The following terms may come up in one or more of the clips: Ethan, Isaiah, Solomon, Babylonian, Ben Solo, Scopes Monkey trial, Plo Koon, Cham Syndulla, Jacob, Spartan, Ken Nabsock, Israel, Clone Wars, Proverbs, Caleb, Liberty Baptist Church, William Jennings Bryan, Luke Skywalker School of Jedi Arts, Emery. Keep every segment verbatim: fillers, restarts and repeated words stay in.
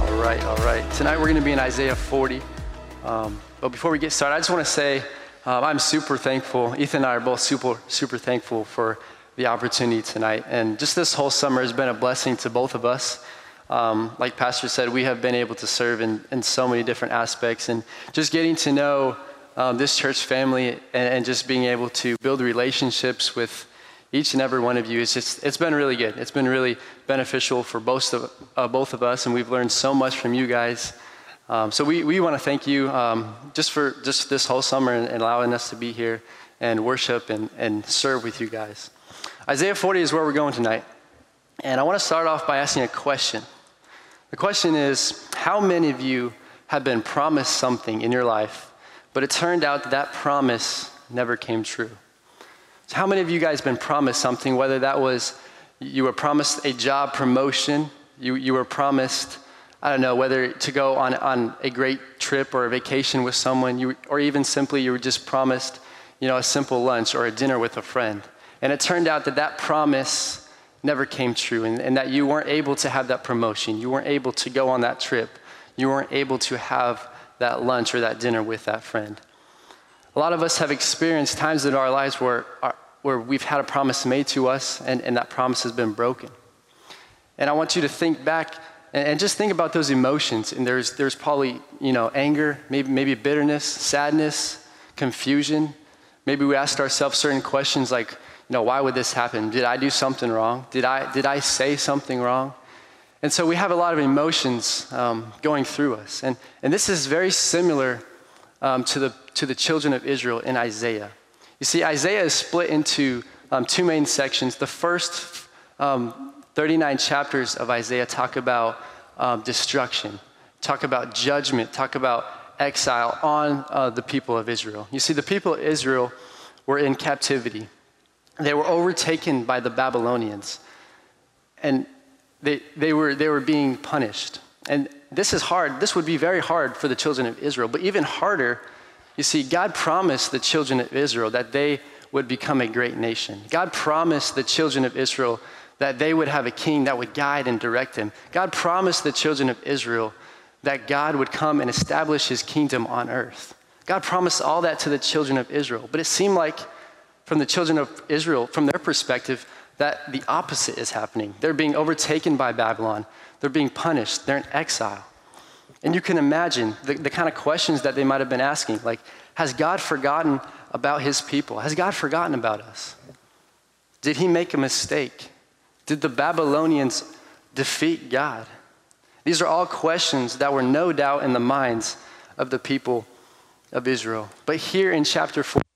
All right, all right. Tonight we're going to be in Isaiah forty. Um, but before we get started, I just want to say um, I'm super thankful. Ethan and I are both super, super thankful for the opportunity tonight. And just this whole summer has been a blessing to both of us. Um, like Pastor said, we have been able to serve in, in so many different aspects. And just getting to know um, this church family and, and just being able to build relationships with each and every one of you, it's just, it's been really good. It's been really beneficial for both of, uh, both of us, and we've learned so much from you guys. Um, so we, we want to thank you um, just for just this whole summer and, and allowing us to be here and worship and, and serve with you guys. Isaiah forty is where we're going tonight. And I want to start off by asking a question. The question is, how many of you have been promised something in your life, but it turned out that that promise never came true? So how many of you guys been promised something, whether that was you were promised a job promotion, you, you were promised, I don't know, whether to go on, on a great trip or a vacation with someone, you, or even simply you were just promised, you know, a simple lunch or a dinner with a friend. And it turned out that that promise never came true, and, and that you weren't able to have that promotion. You weren't able to go on that trip. You weren't able to have that lunch or that dinner with that friend. A lot of us have experienced times in our lives where where we've had a promise made to us and, and that promise has been broken. And I want you to think back and, and just think about those emotions. And there's there's probably, you know, anger, maybe maybe bitterness, sadness, confusion. Maybe we asked ourselves certain questions like, you know, why would this happen? Did I do something wrong? Did I did I say something wrong? And so we have a lot of emotions um, going through us. And and this is very similar um, to the to the children of Israel in Isaiah. You see, Isaiah is split into um, two main sections. The first um, thirty-nine chapters of Isaiah talk about um, destruction, talk about judgment, talk about exile on uh, the people of Israel. You see, the people of Israel were in captivity. They were overtaken by the Babylonians, and they they were they were being punished. And this is hard. This would be very hard for the children of Israel, but even harder. You see, God promised the children of Israel that they would become a great nation. God promised the children of Israel that they would have a king that would guide and direct them. God promised the children of Israel that God would come and establish his kingdom on earth. God promised all that to the children of Israel. But it seemed like from the children of Israel, from their perspective, that the opposite is happening. They're being overtaken by Babylon. They're being punished. They're in exile. And you can imagine the, the kind of questions that they might have been asking, like, has God forgotten about his people? Has God forgotten about us? Did he make a mistake? Did the Babylonians defeat God? These are all questions that were no doubt in the minds of the people of Israel. But here in chapter forty,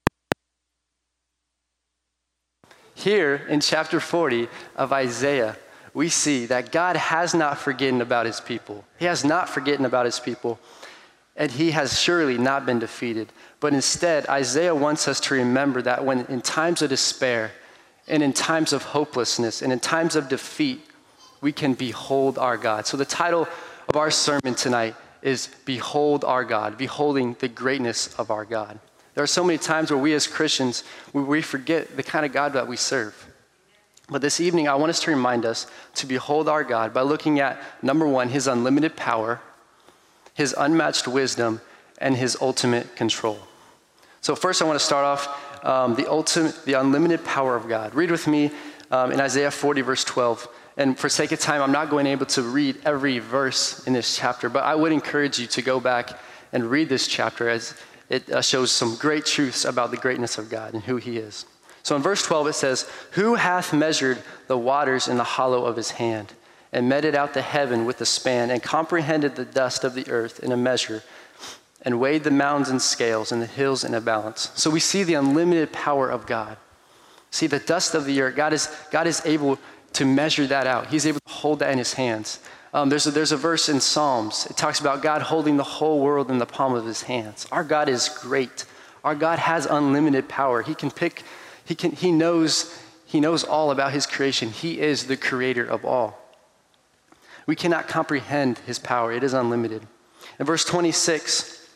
here in chapter forty of Isaiah, we see that God has not forgotten about his people. He has not forgotten about his people, and he has surely not been defeated. But instead, Isaiah wants us to remember that when in times of despair and in times of hopelessness and in times of defeat, we can behold our God. So the title of our sermon tonight is Behold Our God, Beholding the Greatness of Our God. There are so many times where we as Christians, we forget the kind of God that we serve. But this evening, I want us to remind us to behold our God by looking at, number one, his unlimited power, his unmatched wisdom, and his ultimate control. So first, I want to start off um, the ultimate, the unlimited power of God. Read with me um, in Isaiah forty, verse twelve. And for sake of time, I'm not going able to read every verse in this chapter, but I would encourage you to go back and read this chapter as it uh, shows some great truths about the greatness of God and who he is. So in verse twelve, it says, who hath measured the waters in the hollow of his hand, and meted out the heaven with a span, and comprehended the dust of the earth in a measure, and weighed the mountains in scales, and the hills in a balance. So we see the unlimited power of God. See, the dust of the earth, God is, God is able to measure that out. He's able to hold that in his hands. Um, there's, a, there's a verse in Psalms. It talks about God holding the whole world in the palm of his hands. Our God is great. Our God has unlimited power. He can pick, he can, he knows, he knows all about his creation. He is the creator of all. We cannot comprehend his power. It is unlimited. In verse twenty-six,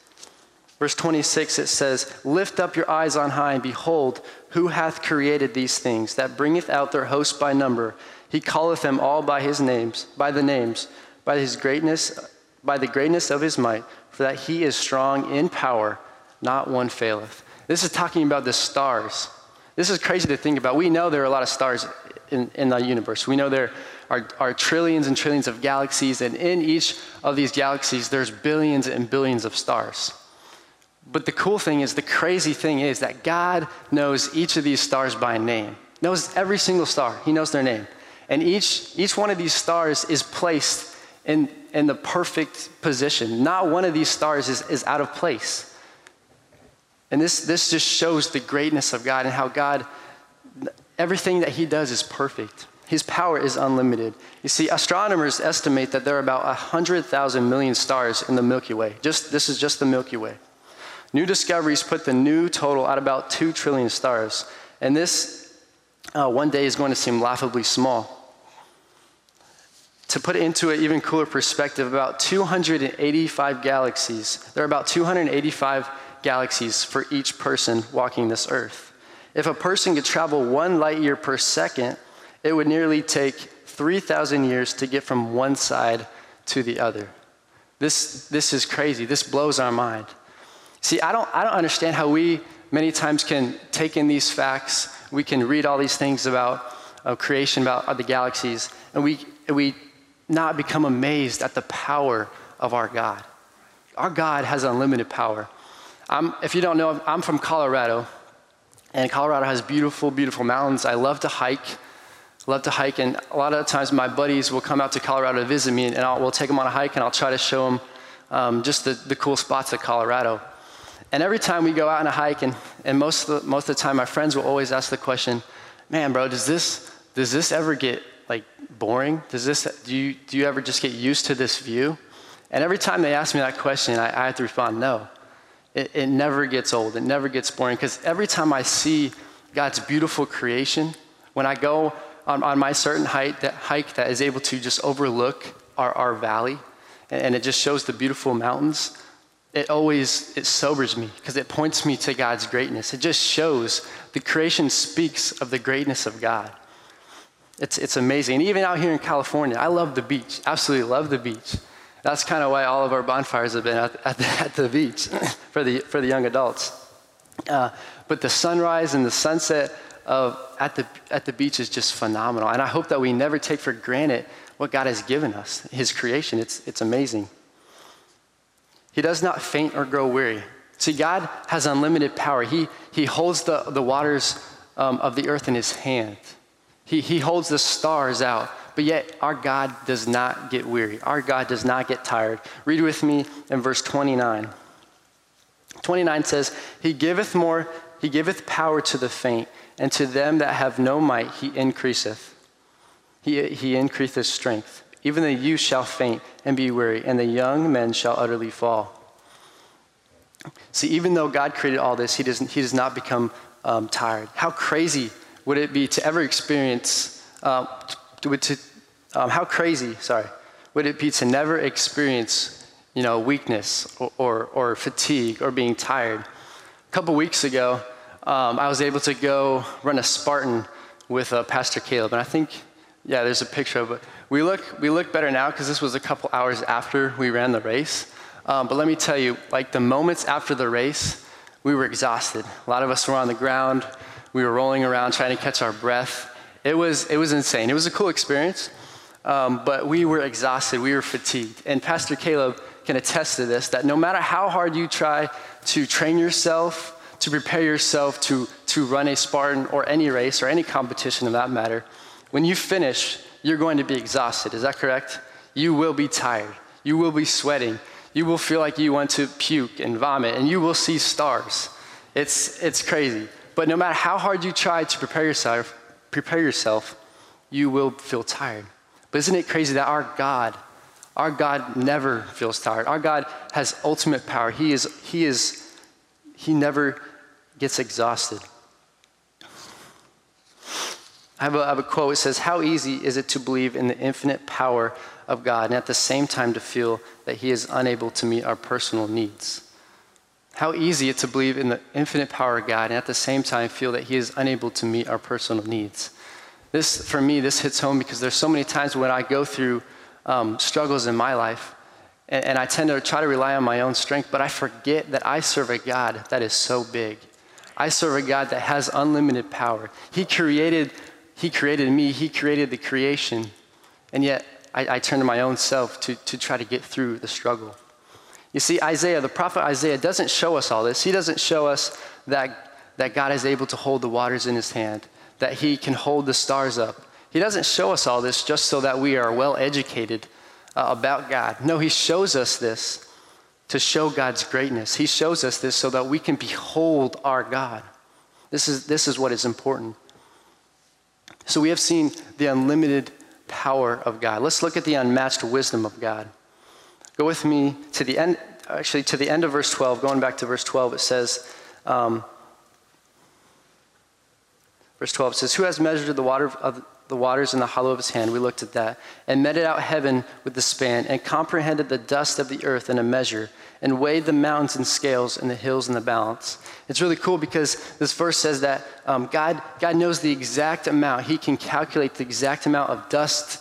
verse twenty-six, it says, "Lift up your eyes on high and behold, who hath created these things, that bringeth out their host by number. He calleth them all by his names, by the names, by his greatness, by the greatness of his might, for that he is strong in power, not one faileth." This is talking about the stars. This is crazy to think about. We know there are a lot of stars in, in the universe. We know there are, are trillions and trillions of galaxies, and in each of these galaxies, there's billions and billions of stars. But the cool thing is, the crazy thing is that God knows each of these stars by name, knows every single star. He knows their name. And each each one of these stars is placed in, in the perfect position. Not one of these stars is, is out of place. And this, this just shows the greatness of God and how God, everything that he does is perfect. His power is unlimited. You see, astronomers estimate that there are about one hundred thousand million stars in the Milky Way. Just this is just the Milky Way. New discoveries put the new total at about two trillion stars. And this Uh, one day is going to seem laughably small. To put it into an even cooler perspective, about two hundred eighty-five galaxies. There are about two hundred eighty-five galaxies for each person walking this earth. If a person could travel one light year per second, it would nearly take three thousand years to get from one side to the other. This this is crazy. This blows our mind. See, I don't I don't understand how we many times can take in these facts. We can read all these things about uh, creation, about the galaxies, and we we not become amazed at the power of our God. Our God has unlimited power. I'm, if you don't know, I'm from Colorado, and Colorado has beautiful, beautiful mountains. I love to hike, love to hike, and a lot of times my buddies will come out to Colorado to visit me, and I'll, we'll take them on a hike, and I'll try to show them um, just the, the cool spots of Colorado. And every time we go out on a hike, and, and most of the, most of the time, my friends will always ask the question, "Man, bro, does this does this ever get like boring? Does this do you do you ever just get used to this view?" And every time they ask me that question, I, I have to respond, "No, it, it never gets old. It never gets boring." Because every time I see God's beautiful creation, when I go on, on my certain hike, that hike that is able to just overlook our our valley, and, and it just shows the beautiful mountains. It always, it sobers me because it points me to God's greatness. It just shows the creation speaks of the greatness of God. It's it's amazing. And even out here in California, I love the beach. Absolutely love the beach. That's kind of why all of our bonfires have been at, at, the, at the beach for the for the young adults. Uh, but the sunrise and the sunset of at the at the beach is just phenomenal. And I hope that we never take for granted what God has given us, his creation. It's it's amazing. He does not faint or grow weary. See, God has unlimited power. He he holds the, the waters um, of the earth in his hand. He he holds the stars out, but yet our God does not get weary. Our God does not get tired. Read with me in verse twenty-nine. twenty-nine says, "He giveth more, he giveth power to the faint, and to them that have no might he increaseth. He he increaseth strength. Even the youth shall faint and be weary, and the young men shall utterly fall." See, even though God created all this, he doesn't. He does not become um, tired. How crazy would it be to ever experience? Uh, to, to, um, how crazy, sorry, would it be to never experience, you know, weakness or or, or fatigue or being tired? A couple weeks ago, um, I was able to go run a Spartan with uh, Pastor Caleb, and I think, yeah, there's a picture of it. We look we look better now because this was a couple hours after we ran the race. Um, but let me tell you, like the moments after the race, we were exhausted. A lot of us were on the ground. We were rolling around trying to catch our breath. It was it was insane. It was a cool experience, um, but we were exhausted. We were fatigued. And Pastor Caleb can attest to this, that no matter how hard you try to train yourself, to prepare yourself to, to run a Spartan or any race or any competition of that matter, when you finish, you're going to be exhausted. Is that correct? You will be tired. You will be sweating. You will feel like you want to puke and vomit, and you will see stars. It's it's crazy. But no matter how hard you try to prepare yourself, prepare yourself, you will feel tired. But isn't it crazy that our God Our God never feels tired. Our God has ultimate power. He is, he is, he never gets exhausted. I have a, I have a quote. It says, "How easy is it to believe in the infinite power of God and at the same time to feel that he is unable to meet our personal needs?" How easy it to believe in the infinite power of God and at the same time feel that he is unable to meet our personal needs. This, for me, this hits home because there's so many times when I go through um, struggles in my life and, and I tend to try to rely on my own strength, but I forget that I serve a God that is so big. I serve a God that has unlimited power. He created, he created me, he created the creation, and yet I, I turn to my own self to, to try to get through the struggle. You see, Isaiah, the prophet Isaiah, doesn't show us all this. He doesn't show us that, that God is able to hold the waters in his hand, that he can hold the stars up. He doesn't show us all this just so that we are well educated uh, about God. No, he shows us this to show God's greatness. He shows us this so that we can behold our God. This is, this is what is important. So we have seen the unlimited power of God. Let's look at the unmatched wisdom of God. Go with me to the end, actually to the end of verse twelve, going back to verse twelve, it says, um, verse twelve says, "Who has measured the water of the waters in the hollow of his hand?" We looked at that. "And meted out heaven with the span, and comprehended the dust of the earth in a measure, and weighed the mountains in scales and the hills in the balance." It's really cool because this verse says that um, God, God knows the exact amount. He can calculate the exact amount of dust.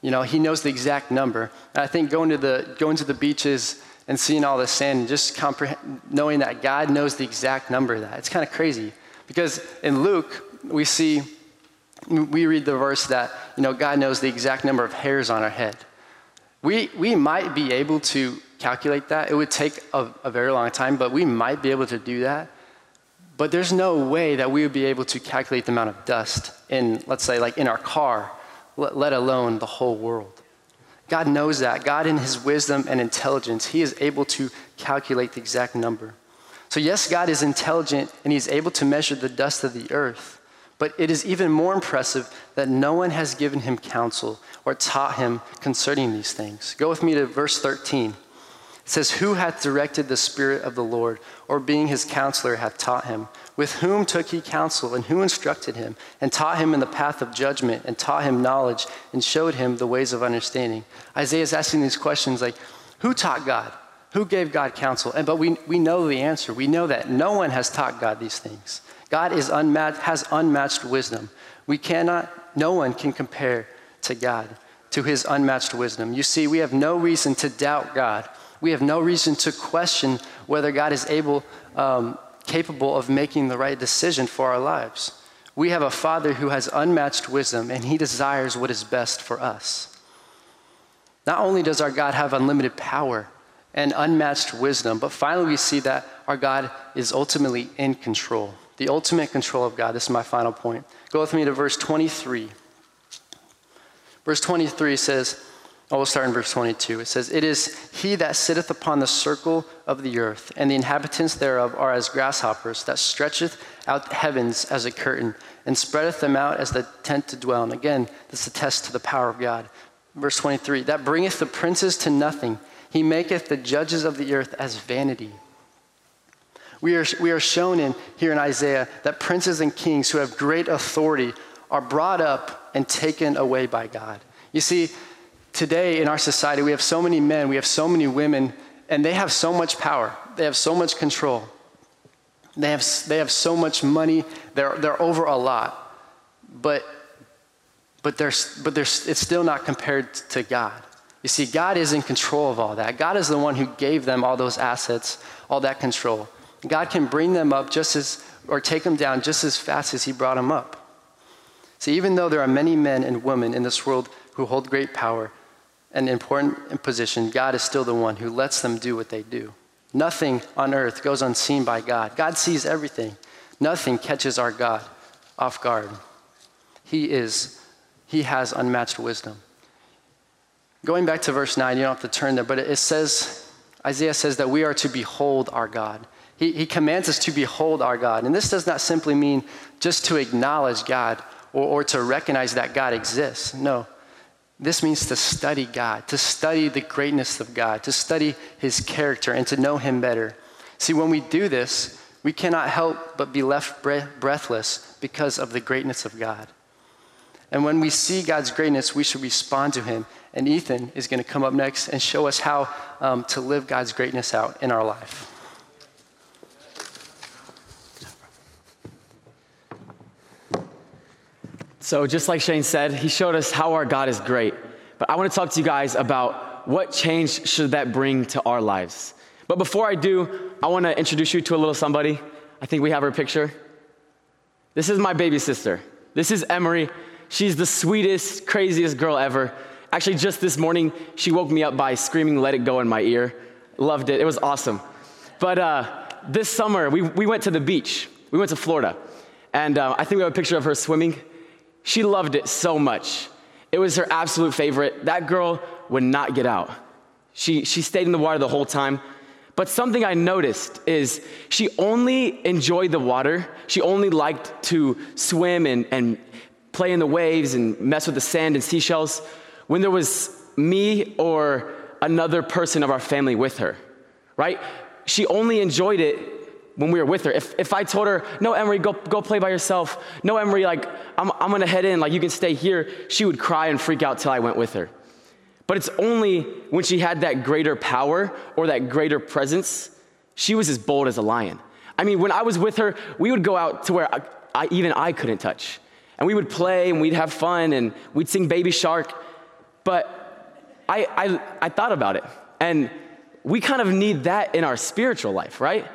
You know, he knows the exact number. And I think going to the going to the beaches and seeing all the sand, and just comprehend, knowing that God knows the exact number of that, it's kind of crazy. Because in Luke, we see, we read the verse that, you know, God knows the exact number of hairs on our head. We we might be able to calculate that. It would take a, a very long time, but we might be able to do that. But there's no way that we would be able to calculate the amount of dust in, let's say, like in our car, let alone the whole world. God knows that. God in his wisdom and intelligence, he is able to calculate the exact number. So yes, God is intelligent and he's able to measure the dust of the earth, but it is even more impressive that no one has given him counsel or taught him concerning these things. Go with me to verse thirteen. It says, "Who hath directed the Spirit of the Lord, or being his counselor hath taught him? With whom took he counsel, and who instructed him, and taught him in the path of judgment, and taught him knowledge, and showed him the ways of understanding?" Isaiah is asking these questions like, who taught God? Who gave God counsel? And but we we know the answer. We know that no one has taught God these things. God is unmatched, has unmatched wisdom. We cannot, no one can compare to God, to his unmatched wisdom. You see, we have no reason to doubt God. We have no reason to question whether God is able um, capable of making the right decision for our lives. We have a Father who has unmatched wisdom, and he desires what is best for us. Not only does our God have unlimited power and unmatched wisdom, but finally we see that our God is ultimately in control, the ultimate control of God. This is my final point. Go with me to verse twenty-three. Verse twenty-three says, Oh, we'll start in verse twenty-two. It says, "It is he that sitteth upon the circle of the earth, and the inhabitants thereof are as grasshoppers, that stretcheth out the heavens as a curtain, and spreadeth them out as the tent to dwell." And again, this attests to the power of God. Verse twenty-three, "That bringeth the princes to nothing. He maketh the judges of the earth as vanity." We are, we are shown in here in Isaiah that princes and kings who have great authority are brought up and taken away by God. You see, today in our society, we have so many men, we have so many women, and they have so much power. They have so much control. They have they have so much money. They're they're over a lot, but but there's but there's it's still not compared to God. You see, God is in control of all that. God is the one who gave them all those assets, all that control. God can bring them up just as or take them down just as fast as he brought them up. See, even though there are many men and women in this world who hold great power, an important position, God is still the one who lets them do what they do. Nothing on earth goes unseen by God. God sees everything. Nothing catches our God off guard. He is, he has unmatched wisdom. Going back to verse nine, you don't have to turn there, but it says, Isaiah says that we are to behold our God. He, he commands us to behold our God. And this does not simply mean just to acknowledge God or, or to recognize that God exists. No. This means to study God, to study the greatness of God, to study his character and to know him better. See, when we do this, we cannot help but be left breathless because of the greatness of God. And when we see God's greatness, we should respond to him. And Ethan is going to come up next and show us how um, to live God's greatness out in our life. So just like Shane said, he showed us how our God is great. But I want to talk to you guys about what change should that bring to our lives. But before I do, I want to introduce you to a little somebody. I think we have her picture. This is my baby sister. This is Emery. She's the sweetest, craziest girl ever. Actually, just this morning, she woke me up by screaming, "Let It Go" in my ear. Loved it. It was awesome. But uh, this summer, we, we went to the beach. We went to Florida. And uh, I think we have a picture of her swimming. She loved it so much. It was her absolute favorite. That girl would not get out. She she stayed in the water the whole time. But something I noticed is she only enjoyed the water. She only liked to swim and, and play in the waves and mess with the sand and seashells when there was me or another person of our family with her, right? She only enjoyed it when we were with her. If if I told her, "No, Emery, go go play by yourself. No, Emery, like I'm I'm gonna head in, like you can stay here," she would cry and freak out till I went with her. But it's only when she had that greater power or that greater presence, she was as bold as a lion. I mean, when I was with her, we would go out to where I, I, even I couldn't touch. And we would play and we'd have fun and we'd sing Baby Shark. But I I, I thought about it. And we kind of need that in our spiritual life, right?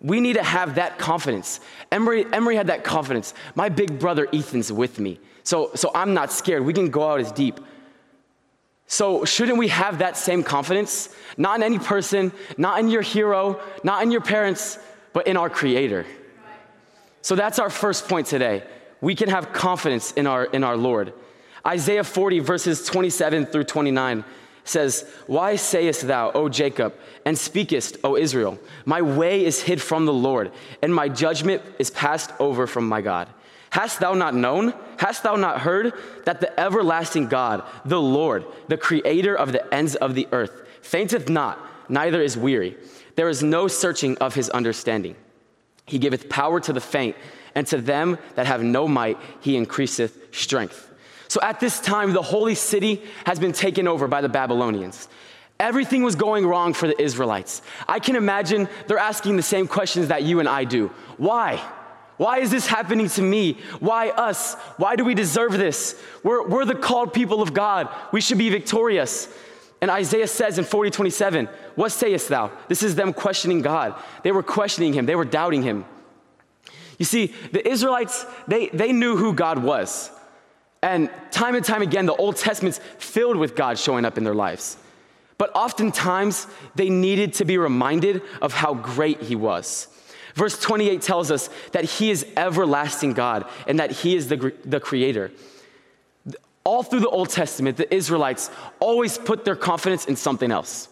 We need to have that confidence. Emery, Emery had that confidence. My big brother Ethan's with me, so so I'm not scared. We can go out as deep. So shouldn't we have that same confidence? Not in any person, not in your hero, not in your parents, but in our Creator. So that's our first point today. We can have confidence in our in our Lord. Isaiah forty verses twenty-seven through twenty-nine says, "Why sayest thou, O Jacob, and speakest, O Israel? My way is hid from the Lord, and my judgment is passed over from my God. Hast thou not known? Hast thou not heard that the everlasting God, the Lord, the creator of the ends of the earth, fainteth not, neither is weary. There is no searching of his understanding. He giveth power to the faint, and to them that have no might, he increaseth strength." So at this time, the holy city has been taken over by the Babylonians. Everything was going wrong for the Israelites. I can imagine they're asking the same questions that you and I do. Why? Why is this happening to me? Why us? Why do we deserve this? We're, we're the called people of God. We should be victorious. And Isaiah says in forty twenty-seven, "What sayest thou?" This is them questioning God. They were questioning him. They were doubting him. You see, the Israelites, they, they knew who God was. And time and time again, the Old Testament's filled with God showing up in their lives. But oftentimes, they needed to be reminded of how great he was. Verse twenty-eight tells us that he is everlasting God and that he is the, the creator. All through the Old Testament, the Israelites always put their confidence in something else.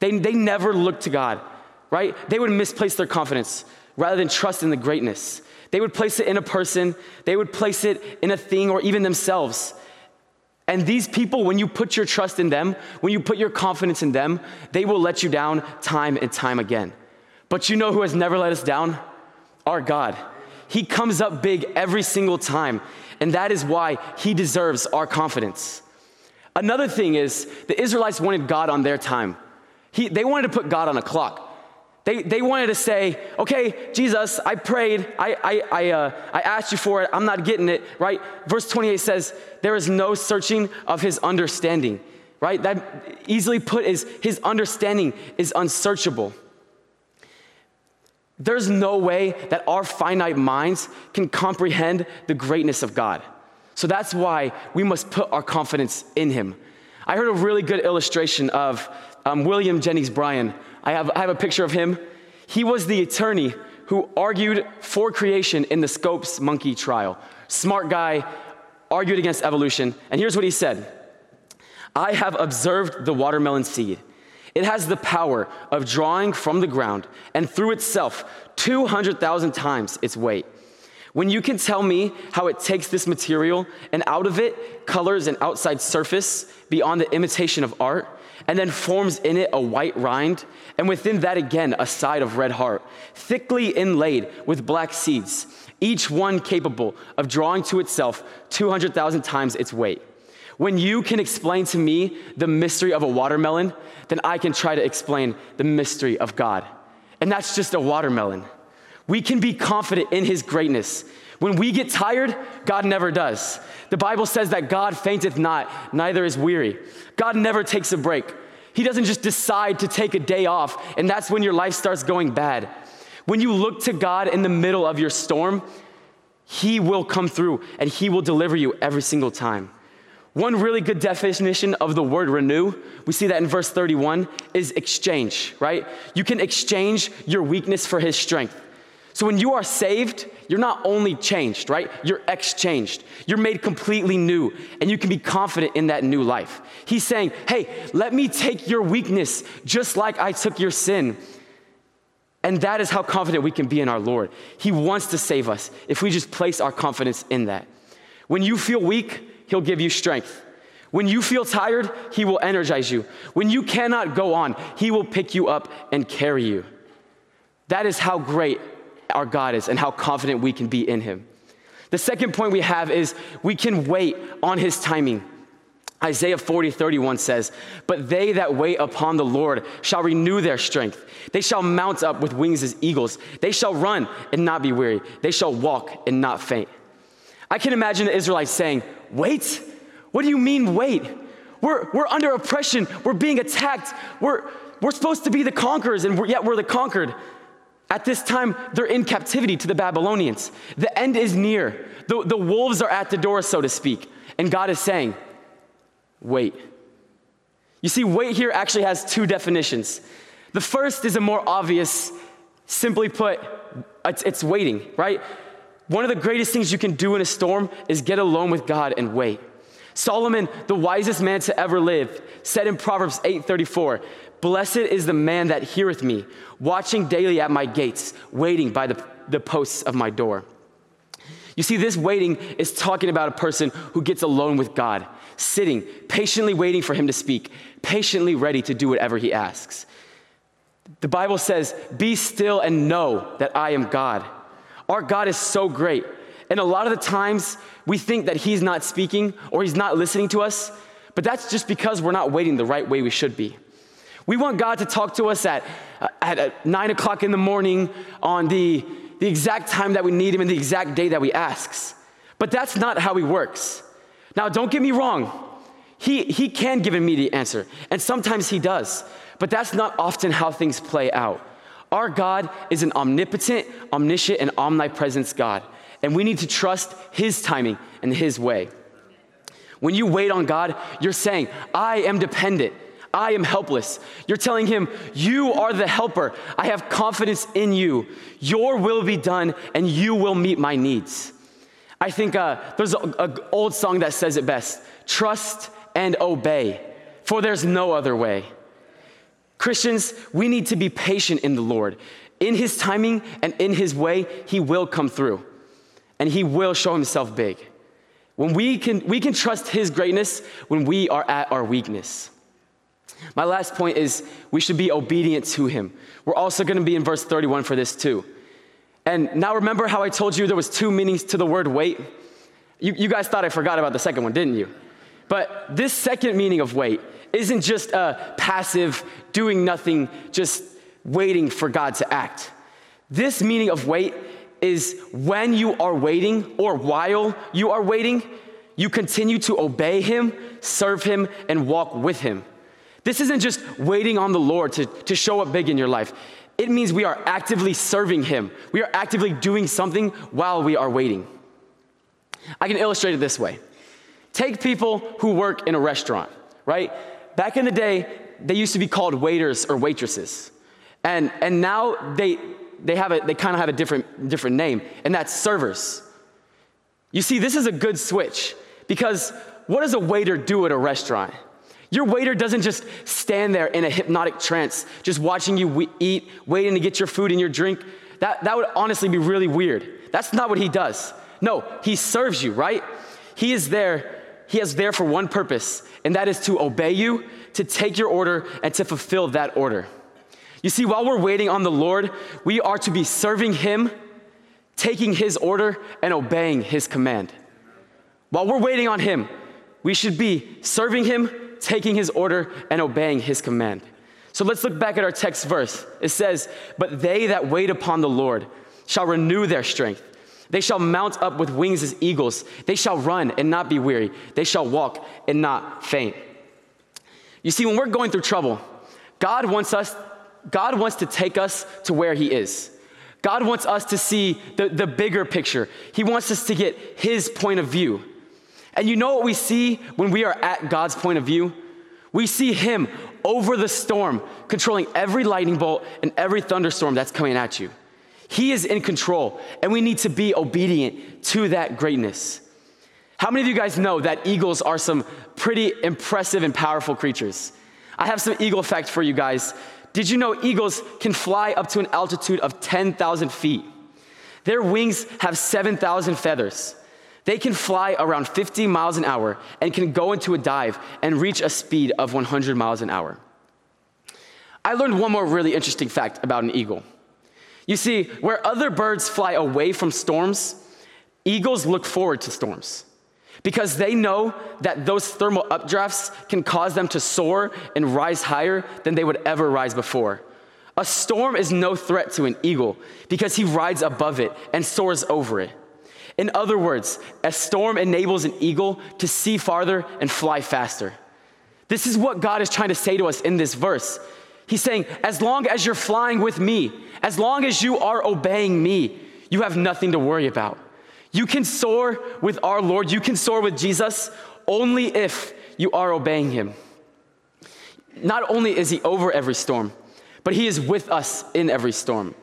They, they never looked to God, right? They would misplace their confidence rather than trust in the greatness. They would place it in a person, they would place it in a thing or even themselves. And these people, when you put your trust in them, when you put your confidence in them, they will let you down time and time again. But you know who has never let us down? Our God. He comes up big every single time, and that is why he deserves our confidence. Another thing is the Israelites wanted God on their time. He, they wanted to put God on a clock. They they wanted to say, "Okay, Jesus, I prayed, I I I, uh, I asked you for it, I'm not getting it," right? Verse twenty-eight says, "There is no searching of his understanding," right? That easily put is his understanding is unsearchable. There's no way that our finite minds can comprehend the greatness of God. So that's why we must put our confidence in him. I heard a really good illustration of um, William Jennings Bryan. I have, I have a picture of him. He was the attorney who argued for creation in the Scopes Monkey trial. Smart guy, argued against evolution. And here's what he said. "I have observed the watermelon seed. It has the power of drawing from the ground and through itself two hundred thousand times its weight. When you can tell me how it takes this material and out of it colors an outside surface beyond the imitation of art, and then forms in it a white rind, and within that again a side of red heart, thickly inlaid with black seeds, each one capable of drawing to itself two hundred thousand times its weight. When you can explain to me the mystery of a watermelon, then I can try to explain the mystery of God. And that's just a watermelon. We can be confident in his greatness. When we get tired, God never does. The Bible says that God fainteth not, neither is weary. God never takes a break. He doesn't just decide to take a day off, and that's when your life starts going bad. When you look to God in the middle of your storm, he will come through and he will deliver you every single time. One really good definition of the word renew, we see that in verse thirty-one, is exchange, right? You can exchange your weakness for his strength. So when you are saved, you're not only changed, right? You're exchanged. You're made completely new, and you can be confident in that new life. He's saying, hey, let me take your weakness just like I took your sin. And that is how confident we can be in our Lord. He wants to save us if we just place our confidence in that. When you feel weak, he'll give you strength. When you feel tired, he will energize you. When you cannot go on, he will pick you up and carry you. That is how great our God is and how confident we can be in him. The second point we have is we can wait on his timing. Isaiah forty thirty-one says, "But they that wait upon the Lord shall renew their strength. They shall mount up with wings as eagles. They shall run and not be weary. They shall walk and not faint." I can imagine the Israelites saying, "Wait? What do you mean wait? We're we're under oppression. We're being attacked. We're we're supposed to be the conquerors, and we're, yet we're the conquered." At this time, they're in captivity to the Babylonians. The end is near. The, the wolves are at the door, so to speak. And God is saying, wait. You see, wait here actually has two definitions. The first is a more obvious, simply put, it's, it's waiting, right? One of the greatest things you can do in a storm is get alone with God and wait. Solomon, the wisest man to ever live, said in Proverbs eight thirty-four, "Blessed is the man that heareth me, watching daily at my gates, waiting by the, the posts of my door." You see, this waiting is talking about a person who gets alone with God, sitting, patiently waiting for him to speak, patiently ready to do whatever he asks. The Bible says, "Be still and know that I am God." Our God is so great. And a lot of the times we think that he's not speaking or he's not listening to us, but that's just because we're not waiting the right way we should be. We want God to talk to us at, at, at nine o'clock in the morning on the, the exact time that we need him and the exact day that we ask. But that's not how he works. Now, don't get me wrong. He, he can give an immediate answer, and sometimes he does. But that's not often how things play out. Our God is an omnipotent, omniscient, and omnipresent God. And we need to trust his timing and his way. When you wait on God, you're saying, I am dependent. I am helpless. You're telling him, you are the helper. I have confidence in you. Your will be done, and you will meet my needs. I think uh, there's an old song that says it best. Trust and obey, for there's no other way. Christians, we need to be patient in the Lord. In his timing and in his way, he will come through, and he will show himself big. When we can, we can trust his greatness when we are at our weakness. My last point is we should be obedient to him. We're also going to be in verse thirty-one for this too. And now remember how I told you there was two meanings to the word wait? You, you guys thought I forgot about the second one, didn't you? But this second meaning of wait isn't just a passive, doing nothing, just waiting for God to act. This meaning of wait is when you are waiting or while you are waiting, you continue to obey him, serve him, and walk with him. This isn't just waiting on the Lord to, to show up big in your life. It means we are actively serving him. We are actively doing something while we are waiting. I can illustrate it this way. Take people who work in a restaurant, right? Back in the day, they used to be called waiters or waitresses. And and now they they have a they kind of have a different different name, and that's servers. You see, this is a good switch, because what does a waiter do at a restaurant? Your waiter doesn't just stand there in a hypnotic trance, just watching you eat, waiting to get your food and your drink. That, that would honestly be really weird. That's not what he does. No, he serves you, right? He is there. He is there for one purpose, and that is to obey you, to take your order, and to fulfill that order. You see, while we're waiting on the Lord, we are to be serving him, taking his order, and obeying his command. While we're waiting on him, we should be serving him, taking his order, and obeying his command. So let's look back at our text verse. It says, "But they that wait upon the Lord shall renew their strength. They shall mount up with wings as eagles. They shall run and not be weary. They shall walk and not faint." You see, when we're going through trouble, God wants us, God wants to take us to where he is. God wants us to see the, the bigger picture. He wants us to get his point of view. And you know what we see when we are at God's point of view? We see him over the storm, controlling every lightning bolt and every thunderstorm that's coming at you. He is in control, and we need to be obedient to that greatness. How many of you guys know that eagles are some pretty impressive and powerful creatures? I have some eagle facts for you guys. Did you know eagles can fly up to an altitude of ten thousand feet? Their wings have seven thousand feathers. They can fly around fifty miles an hour and can go into a dive and reach a speed of one hundred miles an hour. I learned one more really interesting fact about an eagle. You see, where other birds fly away from storms, eagles look forward to storms because they know that those thermal updrafts can cause them to soar and rise higher than they would ever rise before. A storm is no threat to an eagle because he rides above it and soars over it. In other words, a storm enables an eagle to see farther and fly faster. This is what God is trying to say to us in this verse. He's saying, as long as you're flying with me, as long as you are obeying me, you have nothing to worry about. You can soar with our Lord. You can soar with Jesus only if you are obeying him. Not only is he over every storm, but he is with us in every storm.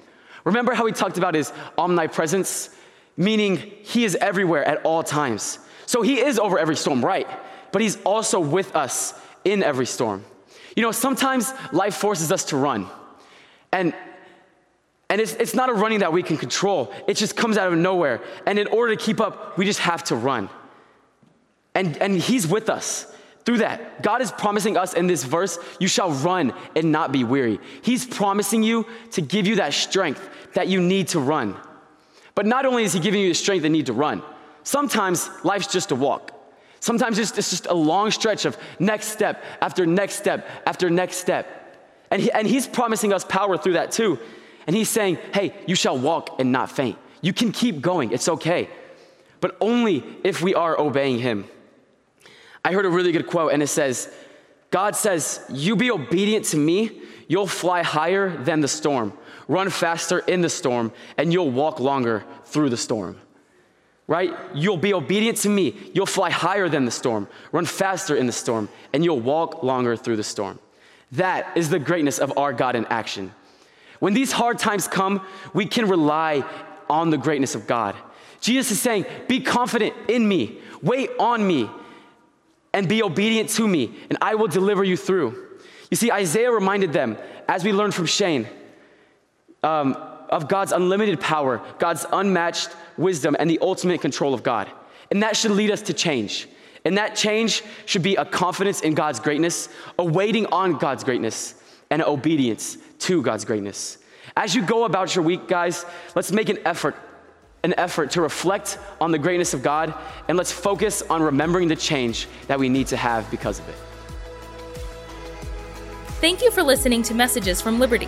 Remember how we talked about his omnipresence? Meaning he is everywhere at all times. So he is over every storm, right? But he's also with us in every storm. You know, sometimes life forces us to run. And and it's, it's not a running that we can control. It just comes out of nowhere. And in order to keep up, we just have to run. And, and he's with us through that. God is promising us in this verse, you shall run and not be weary. He's promising you to give you that strength that you need to run. But not only is he giving you the strength and need to run, sometimes life's just a walk. Sometimes it's, it's just a long stretch of next step after next step after next step. And, he, and he's promising us power through that too. And he's saying, hey, you shall walk and not faint. You can keep going. It's okay. But only if we are obeying him. I heard a really good quote, and it says, God says, you be obedient to me, you'll fly higher than the storm, run faster in the storm, and you'll walk longer through the storm, right? You'll be obedient to me, you'll fly higher than the storm, run faster in the storm, and you'll walk longer through the storm. That is the greatness of our God in action. When these hard times come, we can rely on the greatness of God. Jesus is saying, be confident in me, wait on me, and be obedient to me, and I will deliver you through. You see, Isaiah reminded them, as we learned from Shane, um, of God's unlimited power, God's unmatched wisdom, and the ultimate control of God. And that should lead us to change. And that change should be a confidence in God's greatness, a waiting on God's greatness, and an obedience to God's greatness. As you go about your week, guys, let's make an effort an effort to reflect on the greatness of God, and let's focus on remembering the change that we need to have because of it. Thank you for listening to Messages from Liberty.